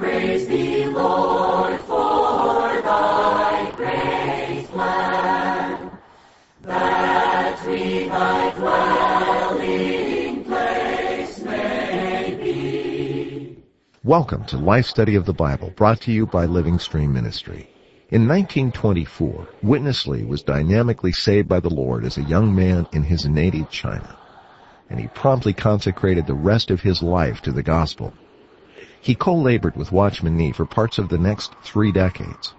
Praise thee, Lord, for thy great plan, that we thy dwelling place may be. Welcome to Life Study of the Bible, brought to you by Living Stream Ministry. In 1924, Witness Lee was dynamically saved by the Lord as a young man in his native China, and he promptly consecrated the rest of his life to the gospel. He co-labored with Watchman Nee for parts of the next 3 decades,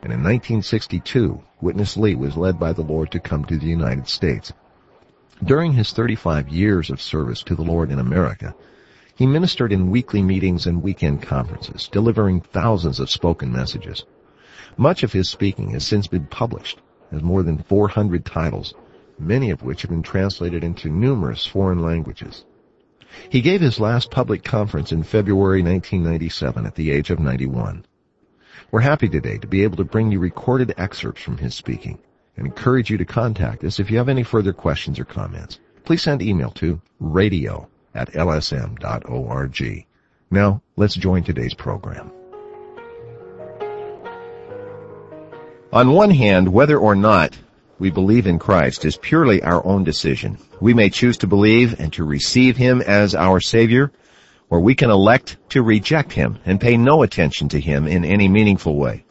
and in 1962, Witness Lee was led by the Lord to come to the United States. During his 35 years of service to the Lord in America, he ministered in weekly meetings and weekend conferences, delivering thousands of spoken messages. Much of his speaking has since been published as more than 400 titles, many of which have been translated into numerous foreign languages. He gave his last public conference in February 1997 at the age of 91. We're happy today to be able to bring you recorded excerpts from his speaking and encourage you to contact us if you have any further questions or comments. Please send email to radio@lsm.org. Now, let's join today's program. On one hand, whether or not we believe in Christ is purely our own decision. We may choose to believe and to receive Him as our Savior, or we can elect to reject Him and pay no attention to Him in any meaningful way.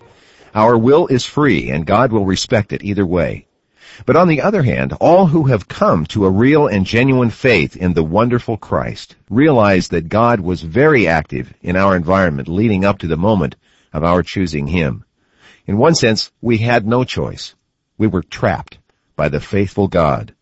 Our will is free, and God will respect it either way. But on the other hand, all who have come to a real and genuine faith in the wonderful Christ realize that God was very active in our environment leading up to the moment of our choosing Him. In one sense, we had no choice. We were trapped by the faithful God.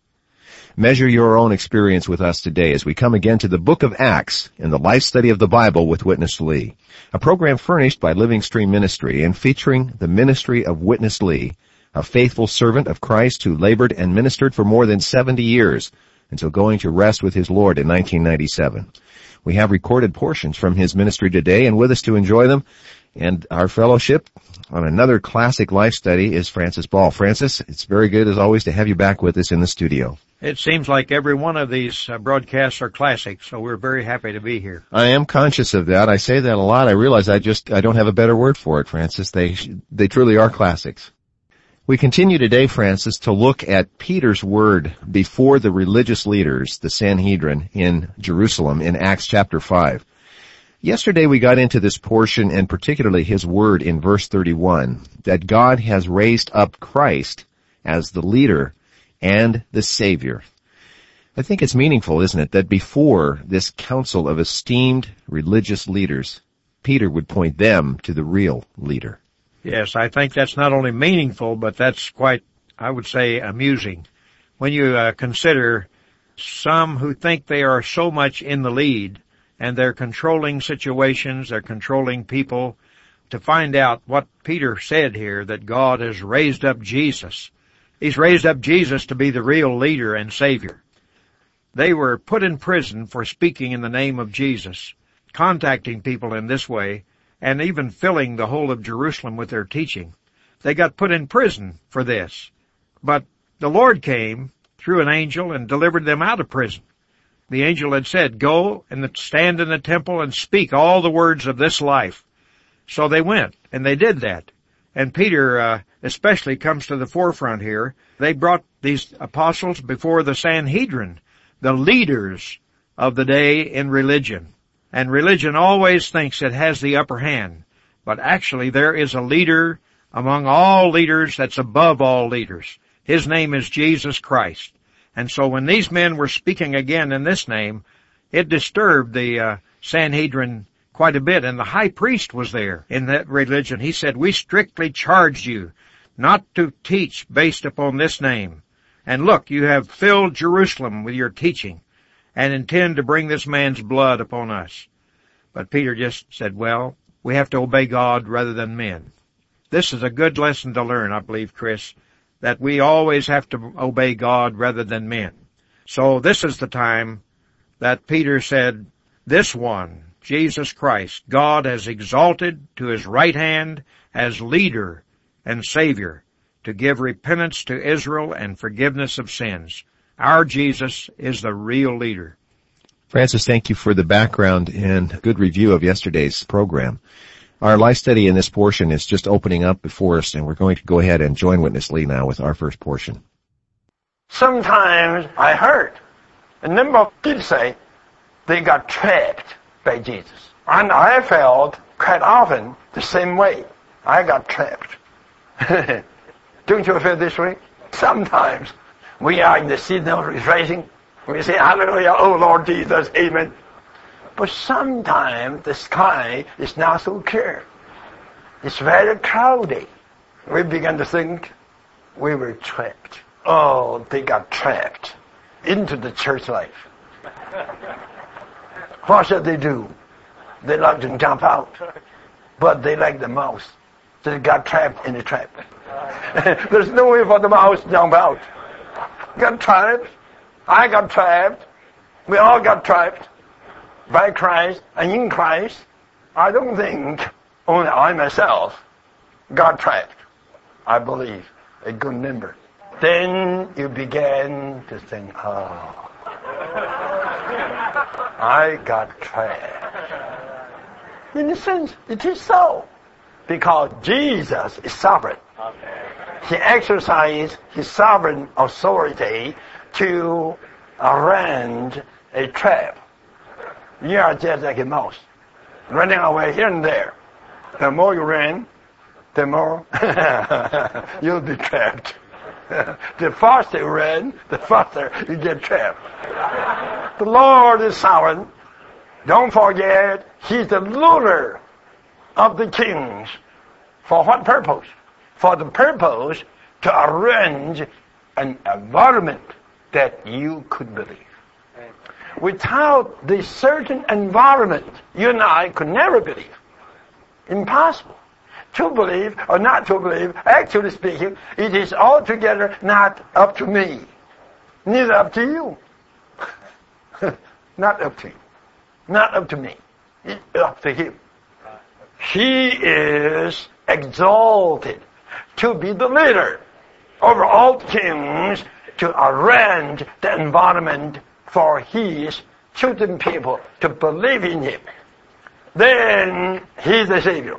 Measure your own experience with us today as we come again to the book of Acts in the Life Study of the Bible with Witness Lee, a program furnished by Living Stream Ministry and featuring the ministry of Witness Lee, a faithful servant of Christ who labored and ministered for more than 70 years until going to rest with his Lord in 1997. We have recorded portions from his ministry today, and with us to enjoy them and our fellowship on another classic life study is Francis Ball. Francis, it's very good, as always, to have you back with us in the studio. It seems like every one of these broadcasts are classic, so we're very happy to be here. I am conscious of that. I say that a lot. I realize I don't have a better word for it, Francis. They truly are classics. We continue today, Francis, to look at Peter's word before the religious leaders, the Sanhedrin, in Jerusalem in Acts chapter 5. Yesterday we got into this portion, and particularly his word in verse 31, that God has raised up Christ as the leader and the Savior. I think it's meaningful, isn't it, that before this council of esteemed religious leaders, Peter would point them to the real leader. Yes, I think that's not only meaningful, but that's quite, I would say, amusing. When you consider some who think they are so much in the lead, and they're controlling situations, they're controlling people, to find out what Peter said here, that God has raised up Jesus. He's raised up Jesus to be the real leader and Savior. They were put in prison for speaking in the name of Jesus, contacting people in this way, and even filling the whole of Jerusalem with their teaching. They got put in prison for this. But the Lord came through an angel and delivered them out of prison. The angel had said, "Go and stand in the temple and speak all the words of this life." So they went, and they did that. And Peter especially comes to the forefront here. They brought these apostles before the Sanhedrin, the leaders of the day in religion. And religion always thinks it has the upper hand. But actually there is a leader among all leaders that's above all leaders. His name is Jesus Christ. And so when these men were speaking again in this name, it disturbed the Sanhedrin quite a bit. And the high priest was there in that religion. He said, "We strictly charge you not to teach based upon this name. And look, you have filled Jerusalem with your teaching and intend to bring this man's blood upon us." But Peter just said, "Well, we have to obey God rather than men." This is a good lesson to learn, I believe, Chris, that we always have to obey God rather than men. So this is the time that Peter said, "This one, Jesus Christ, God has exalted to His right hand as leader and Savior to give repentance to Israel and forgiveness of sins." Our Jesus is the real leader. Francis, thank you for the background and good review of yesterday's program. Our life study in this portion is just opening up before us, and we're going to go ahead and join Witness Lee now with our first portion. Sometimes I heard a number of people say they got trapped by Jesus. And I felt quite often the same way. I got trapped. Don't you feel this way? Sometimes we are in the season of refreshing. We say, hallelujah, oh Lord Jesus, amen. But sometimes the sky is not so clear. It's very cloudy. We begin to think we were trapped. Oh, they got trapped into the church life. What should they do? They like to jump out, but they like the mouse. They got trapped in the trap. There's no way for the mouse to jump out. Got trapped. I got trapped. We all got trapped by Christ and in Christ. I don't think only I myself got trapped. I believe a good number. Then you began to think, oh, I got trapped. In a sense, it is so. Because Jesus is sovereign. He exercises his sovereign authority to arrange a trap. You are just like a mouse, running away here and there. The more you run, the more you'll be trapped. The faster you run, the faster you get trapped. The Lord is sovereign. Don't forget, he's the ruler of the kings. For what purpose? For the purpose to arrange an environment that you could believe. Without this certain environment, you and I could never believe. Impossible. To believe or not to believe, actually speaking, it is altogether not up to me. Neither up to you. Not up to you. Not up to me. It's up to him. He is exalted to be the leader over all kings, to arrange the environment for his chosen people to believe in him. Then he's the Savior.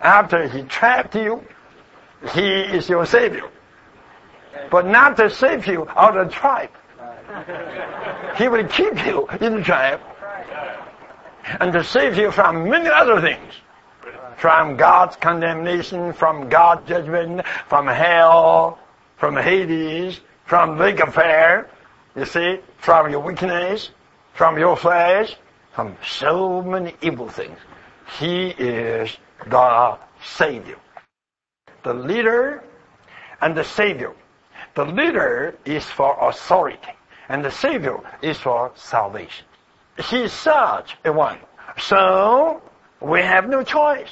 After he trapped you, he is your Savior. But not to save you out of the trap. He will keep you in the trap and to save you from many other things. From God's condemnation, from God's judgment, from hell, from Hades, from lake of fire, you see, from your weakness, from your flesh, from so many evil things. He is the Savior, the leader and the Savior. The leader is for authority, and the Savior is for salvation. He is such a one. So, we have no choice.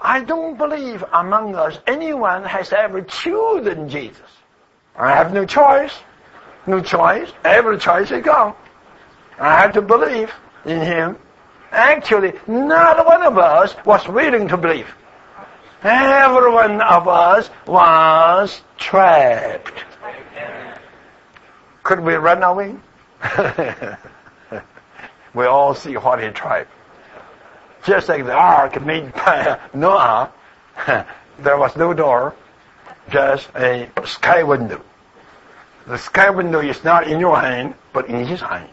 I don't believe among us anyone has ever chosen Jesus. I have no choice. No choice. Every choice is gone. I have to believe in him. Actually, not one of us was willing to believe. Every one of us was trapped. Could we run away? We all see what he tried. Just like the ark made by Noah, there was no door, just a sky window. The sky window is not in your hand, but in his hand.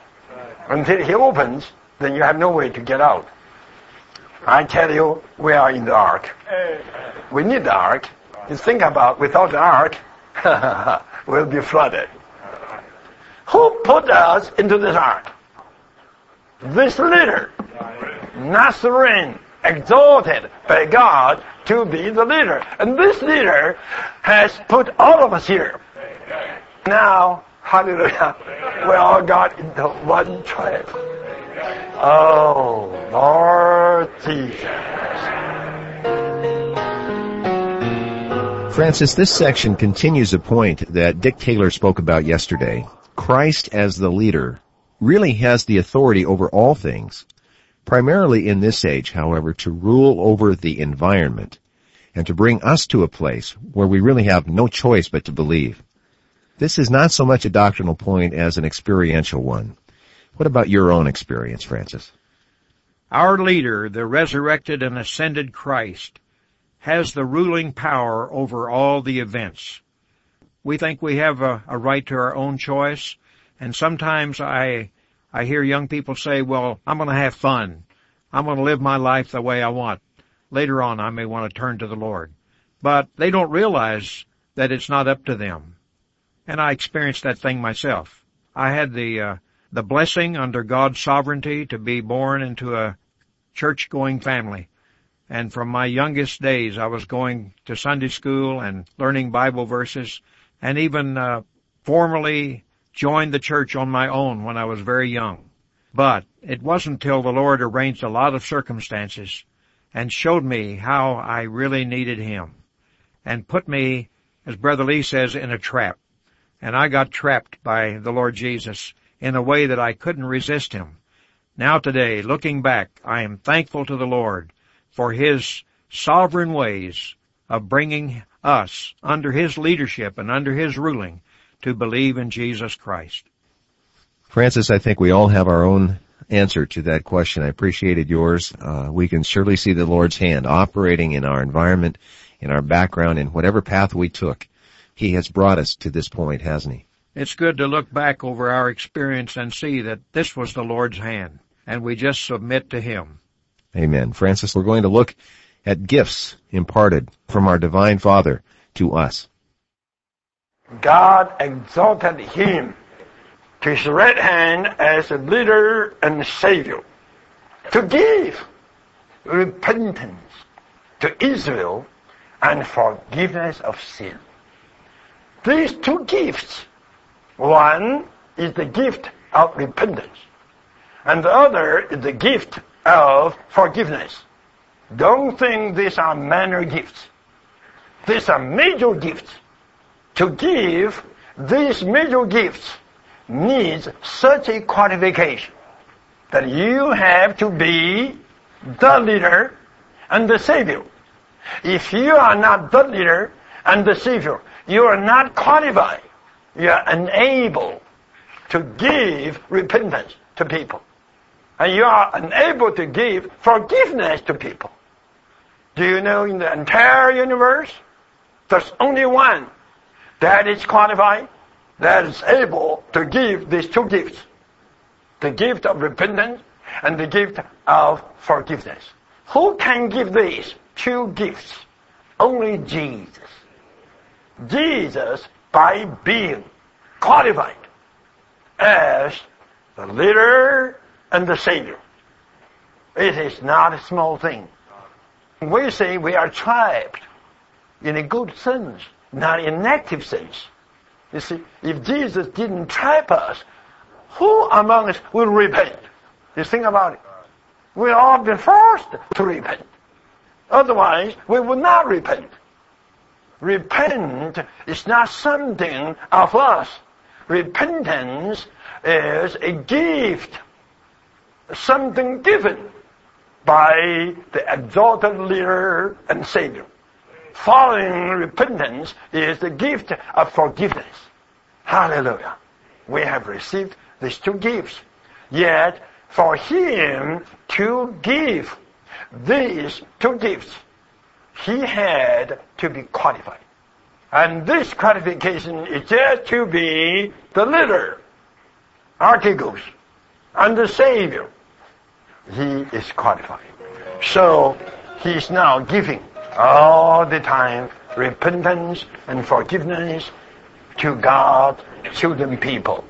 Until he opens, then you have no way to get out. I tell you, we are in the ark. We need the ark. You think about, without the ark, we'll be flooded. Who put us into this ark? This leader. Nazarene, exalted by God to be the leader. And this leader has put all of us here. Now, hallelujah, we all got into one trap. Oh, Lord Jesus. Francis, this section continues a point that Dick Taylor spoke about yesterday. Christ as the leader really has the authority over all things. Primarily in this age, however, to rule over the environment and to bring us to a place where we really have no choice but to believe. This is not so much a doctrinal point as an experiential one. What about your own experience, Francis? Our leader, the resurrected and ascended Christ, has the ruling power over all the events. We think we have a right to our own choice, and sometimes I hear young people say, well, I'm going to have fun. I'm going to live my life the way I want. Later on, I may want to turn to the Lord. But they don't realize that it's not up to them. And I experienced that thing myself. I had the blessing under God's sovereignty to be born into a church-going family. And from my youngest days, I was going to Sunday school and learning Bible verses, and even formally joined the church on my own when I was very young. But it wasn't till the Lord arranged a lot of circumstances and showed me how I really needed Him and put me, as Brother Lee says, in a trap. And I got trapped by the Lord Jesus in a way that I couldn't resist Him. Now today, looking back, I am thankful to the Lord for His sovereign ways of bringing us under His leadership and under His ruling to believe in Jesus Christ. Francis, I think we all have our own answer to that question. I appreciated yours. We can surely see the Lord's hand operating in our environment, in our background, in whatever path we took. He has brought us to this point, hasn't He? It's good to look back over our experience and see that this was the Lord's hand, and we just submit to Him. Amen. Francis, we're going to look at gifts imparted from our Divine Father to us. God exalted Him to His right hand as a leader and Savior to give repentance to Israel and forgiveness of sin. These two gifts, one is the gift of repentance, and the other is the gift of forgiveness. Don't think these are minor gifts. These are major gifts. To give these major gifts needs such a qualification that you have to be the leader and the Savior. If you are not the leader and the Savior, you are not qualified. You are unable to give repentance to people. And you are unable to give forgiveness to people. Do you know in the entire universe, there's only one that is qualified, that is able to give these two gifts. The gift of repentance and the gift of forgiveness. Who can give these two gifts? Only Jesus. Jesus, by being qualified as the leader and the Savior. It is not a small thing. We say we are trapped in a good sense, not in an active sense. You see, if Jesus didn't trap us, who among us will repent? You think about it. We all be forced to repent. Otherwise, we would not repent. Repent is not something of us. Repentance is a gift, something given by the exalted leader and Savior. Following repentance is the gift of forgiveness. Hallelujah. We have received these two gifts. Yet, for Him to give these two gifts, He had to be qualified. And this qualification is just to be the leader, Archegos, and the Savior. He is qualified. So, He is now giving all the time repentance and forgiveness to God, to the people.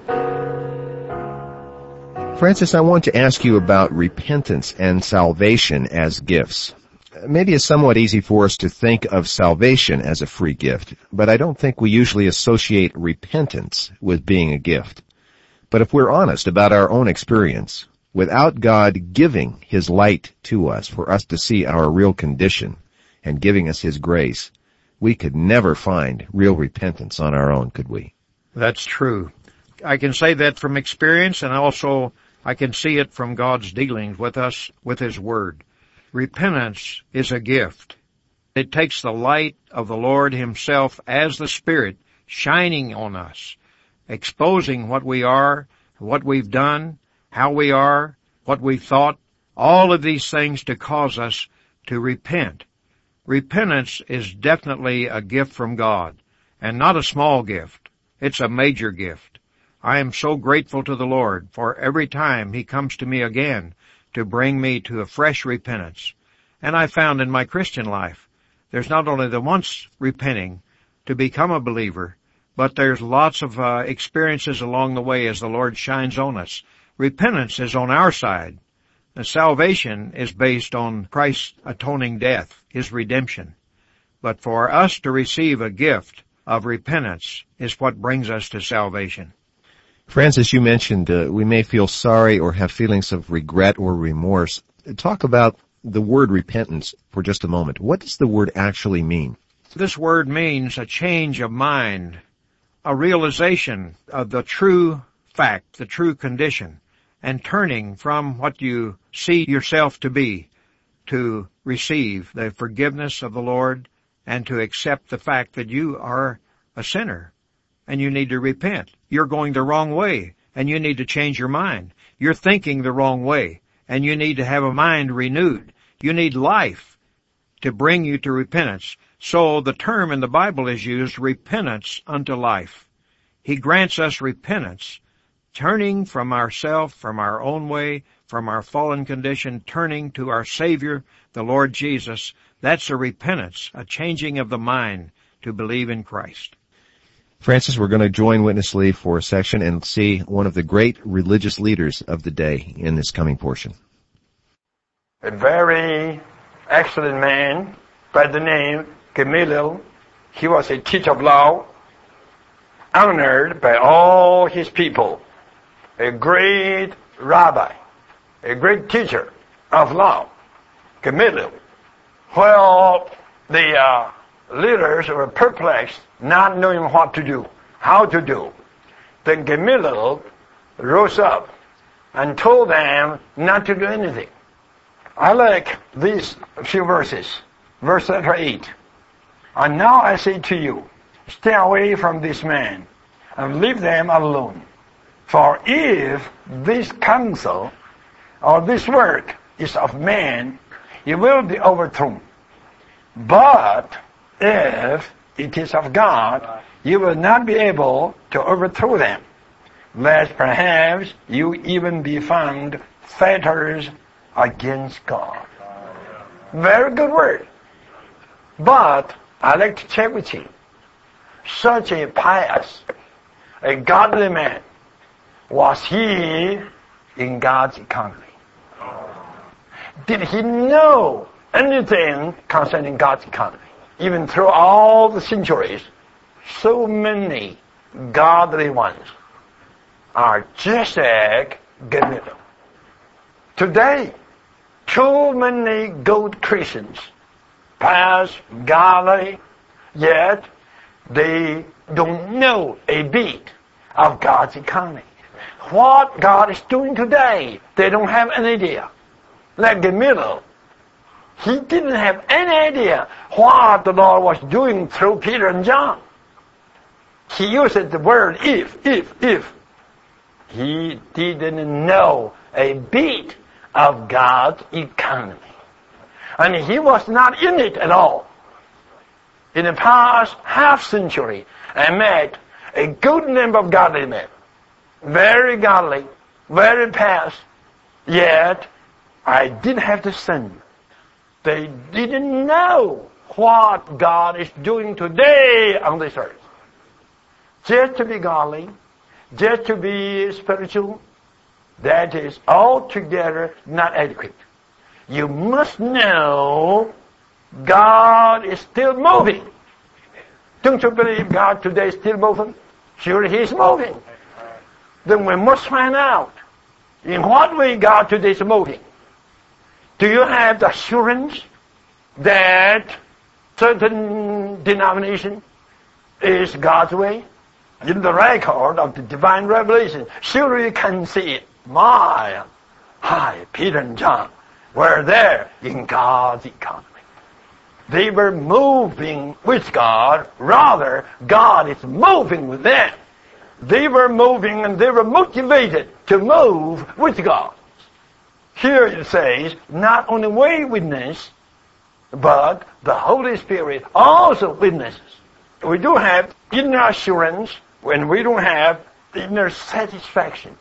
Francis, I want to ask you about repentance and salvation as gifts. Maybe it's somewhat easy for us to think of salvation as a free gift, but I don't think we usually associate repentance with being a gift. But if we're honest about our own experience, without God giving His light to us for us to see our real condition and giving us His grace, we could never find real repentance on our own, could we? That's true. I can say that from experience, and also I can see it from God's dealings with us with His Word. Repentance is a gift. It takes the light of the Lord Himself as the Spirit shining on us, exposing what we are, what we've done, how we are, what we thought, all of these things to cause us to repent. Repentance is definitely a gift from God, and not a small gift. It's a major gift. I am so grateful to the Lord for every time He comes to me again to bring me to a fresh repentance. And I found in my Christian life, there's not only the once repenting to become a believer, but there's lots of experiences along the way as the Lord shines on us. Repentance is on our side. And salvation is based on Christ's atoning death, His redemption. But for us to receive a gift of repentance is what brings us to salvation. Francis, you mentioned we may feel sorry or have feelings of regret or remorse. Talk about the word repentance for just a moment. What does the word actually mean? This word means a change of mind, a realization of the true fact, the true condition, and turning from what you see yourself to be to receive the forgiveness of the Lord and to accept the fact that you are a sinner and you need to repent. You're going the wrong way and you need to change your mind. You're thinking the wrong way and you need to have a mind renewed. You need life to bring you to repentance. So the term in the Bible is used, repentance unto life. He grants us repentance, turning from ourselves, from our own way, from our fallen condition, turning to our Savior, the Lord Jesus. That's a repentance, a changing of the mind to believe in Christ. Francis, we're going to join Witness Lee for a section and see one of the great religious leaders of the day in this coming portion. A very excellent man by the name Gamaliel. He was a teacher of law, honored by all his people. A great rabbi, a great teacher of law, Gamaliel. Well, the leaders were perplexed, not knowing what to do, how to do. Then Gamaliel rose up and told them not to do anything. I like these few verses, verse 8. And now I say to you, stay away from this man and leave them alone. For if this counsel or this work is of man, it will be overthrown. But if it is of God, you will not be able to overthrow them, lest perhaps you even be found fetters against God. Very good word. But I'd like to check with you. Such a pious, a godly man, was he in God's economy? Did he know anything concerning God's economy? Even through all the centuries, so many godly ones are just like Gamaliel. Today, too many good Christians, pious, godly, yet they don't know a bit of God's economy. What God is doing today, they don't have an idea. Like Gamaliel, he didn't have any idea what the Lord was doing through Peter and John. He used the word if. He didn't know a bit of God's economy. And he was not in it at all. In the past half century, I met a good number of godly men. Very godly, very pious, yet I didn't have the sin. They didn't know what God is doing today on this earth. Just to be godly, just to be spiritual, that is altogether not adequate. You must know God is still moving. Don't you believe God today is still moving? Surely He is moving. Then we must find out in what way God today is moving. Do you have the assurance that certain denomination is God's way? In the record of the divine revelation, surely you can see it. Peter and John were there in God's economy. They were moving with God, rather God is moving with them. They were moving and they were motivated to move with God. Here it says, not only we witness, but the Holy Spirit also witnesses. We do have inner assurance when we don't have inner satisfaction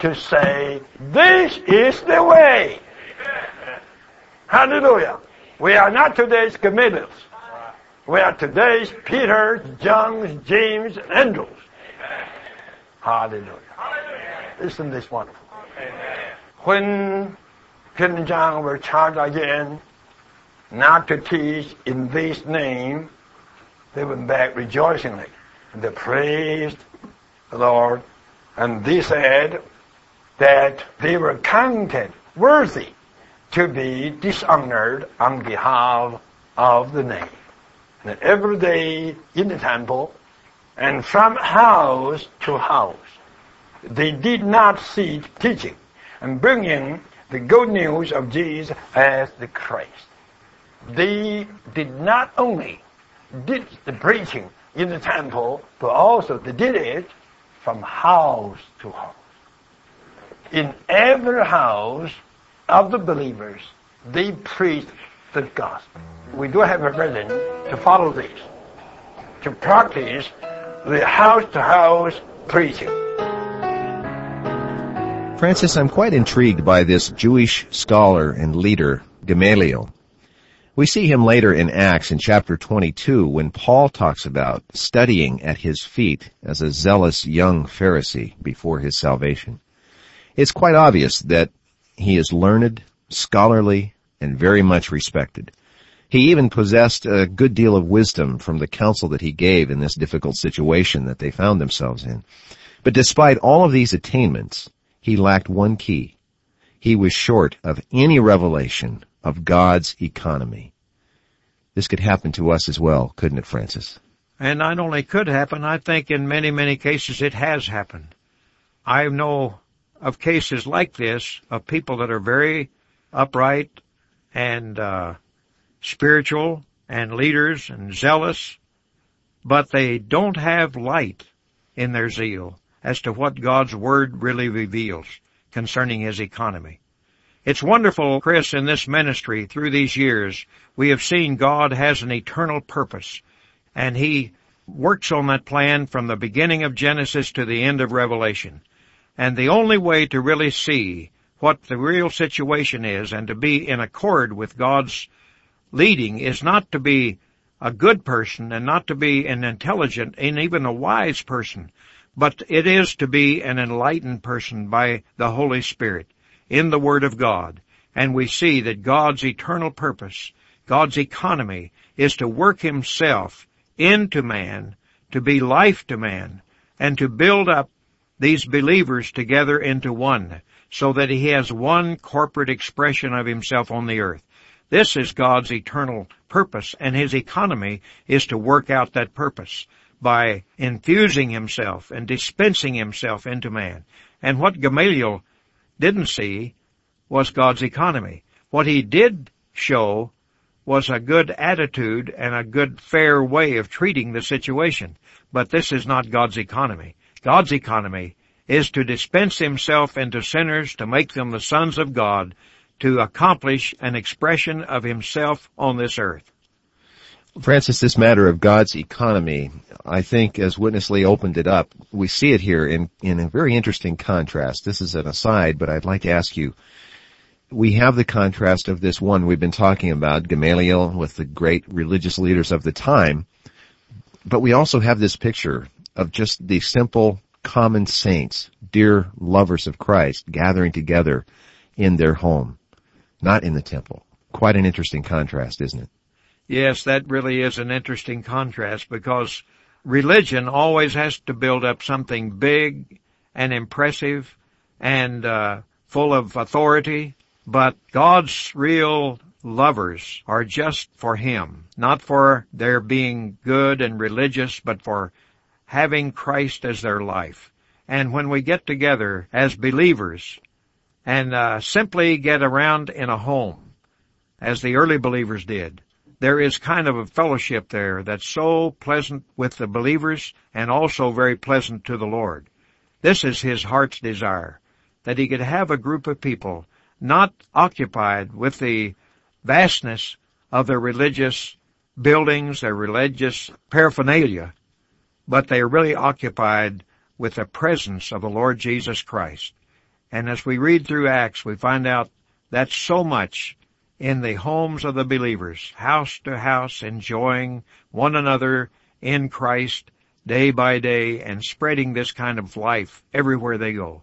to say, this is the way. Amen. Hallelujah. We are not today's Gamaliels. We are today's Peter, John, James, and Andrews. Amen. Hallelujah. Hallelujah. Isn't this wonderful? Amen. When Peter and John were charged again not to teach in this name, they went back rejoicingly. And they praised the Lord. And they said that they were counted worthy to be dishonored on behalf of the name. And every day in the temple and from house to house, they did not cease teaching and bringing the good news of Jesus as the Christ. They did not only did the preaching in the temple, but also they did it from house to house. In every house of the believers, they preached the gospel. We do have a reason to follow this, to practice the house-to-house preaching. Francis, I'm quite intrigued by this Jewish scholar and leader, Gamaliel. We see him later in Acts in chapter 22 when Paul talks about studying at his feet as a zealous young Pharisee before his salvation. It's quite obvious that he is learned, scholarly, and very much respected. He even possessed a good deal of wisdom from the counsel that he gave in this difficult situation that they found themselves in. But despite all of these attainments, he lacked one key. He was short of any revelation of God's economy. This could happen to us as well, couldn't it, Francis? And not only could happen, I think in many, many cases it has happened. I know of cases like this of people that are very upright and spiritual and leaders and zealous, but they don't have light in their zeal as to what God's Word really reveals concerning His economy. It's wonderful, Chris, in this ministry through these years, we have seen God has an eternal purpose, and He works on that plan from the beginning of Genesis to the end of Revelation. And the only way to really see what the real situation is and to be in accord with God's leading is not to be a good person and not to be an intelligent and even a wise person, but it is to be an enlightened person by the Holy Spirit in the Word of God. And we see that God's eternal purpose, God's economy, is to work Himself into man, to be life to man, and to build up these believers together into one, so that He has one corporate expression of Himself on the earth. This is God's eternal purpose, and His economy is to work out that purpose by infusing Himself and dispensing Himself into man. And what Gamaliel didn't see was God's economy. What he did show was a good attitude and a good fair way of treating the situation. But this is not God's economy. God's economy is to dispense Himself into sinners, to make them the sons of God, to accomplish an expression of Himself on this earth. Francis, this matter of God's economy, I think as Witness Lee opened it up, we see it here in a very interesting contrast. This is an aside, but I'd like to ask you, we have the contrast of this one we've been talking about, Gamaliel, with the great religious leaders of the time, but we also have this picture of just the simple, common saints, dear lovers of Christ, gathering together in their home, not in the temple. Quite an interesting contrast, isn't it? Yes, that really is an interesting contrast, because religion always has to build up something big and impressive and full of authority. But God's real lovers are just for Him, not for their being good and religious, but for having Christ as their life. And when we get together as believers and simply get around in a home, as the early believers did, there is kind of a fellowship there that's so pleasant with the believers and also very pleasant to the Lord. This is his heart's desire, that he could have a group of people not occupied with the vastness of their religious buildings, their religious paraphernalia, but they are really occupied with the presence of the Lord Jesus Christ. And as we read through Acts, we find out that's so much in the homes of the believers, house to house, enjoying one another in Christ day by day and spreading this kind of life everywhere they go.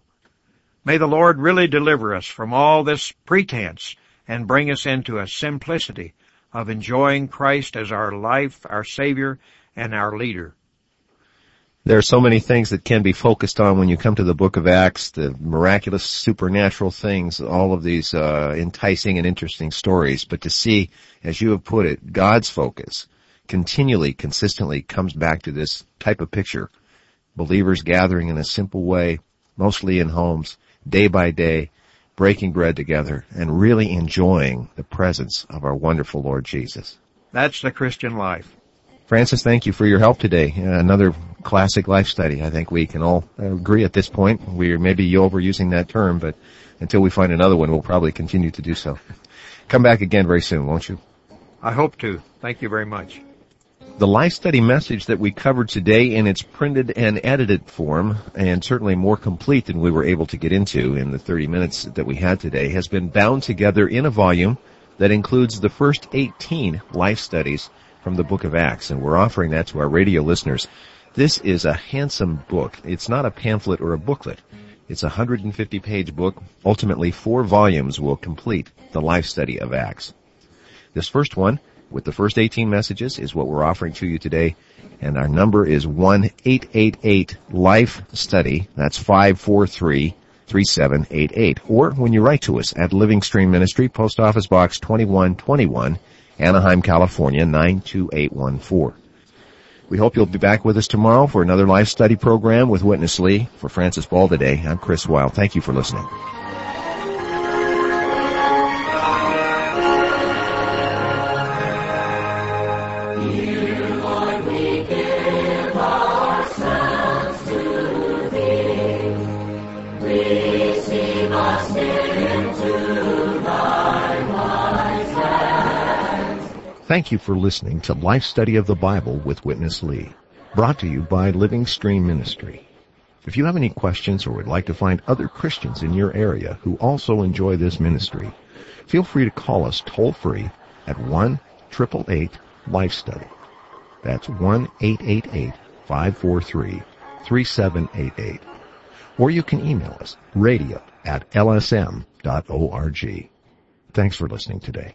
May the Lord really deliver us from all this pretense and bring us into a simplicity of enjoying Christ as our life, our Savior, and our leader. There are so many things that can be focused on when you come to the book of Acts, the miraculous, supernatural things, all of these enticing and interesting stories. But to see, as you have put it, God's focus continually, consistently comes back to this type of picture. Believers gathering in a simple way, mostly in homes, day by day, breaking bread together, and really enjoying the presence of our wonderful Lord Jesus. That's the Christian life. Francis, thank you for your help today. Another classic life study. I think we can all agree at this point. We're maybe overusing that term, but until we find another one, we'll probably continue to do so. Come back again very soon, won't you? I hope to. Thank you very much. The life study message that we covered today in its printed and edited form, and certainly more complete than we were able to get into in the 30 minutes that we had today, has been bound together in a volume that includes the first 18 life studies from the book of Acts, and we're offering that to our radio listeners. This is a handsome book. It's not a pamphlet or a booklet. It's a 150-page book. Ultimately, 4 volumes will complete the life study of Acts. This first one, with the first 18 messages, is what we're offering to you today, and our number is 1-888-LIFE-STUDY. That's 543-3788. Or when you write to us at Living Stream Ministry, Post Office Box 2121, Anaheim, California, 92814. We hope you'll be back with us tomorrow for another life study program with Witness Lee. For Francis Ball today, I'm Chris Weil. Thank you for listening. Thank you for listening to Life Study of the Bible with Witness Lee, brought to you by Living Stream Ministry. If you have any questions or would like to find other Christians in your area who also enjoy this ministry, feel free to call us toll-free at 1-888-LIFE-STUDY. That's 1-888-543-3788. Or you can email us, radio@lsm.org. Thanks for listening today.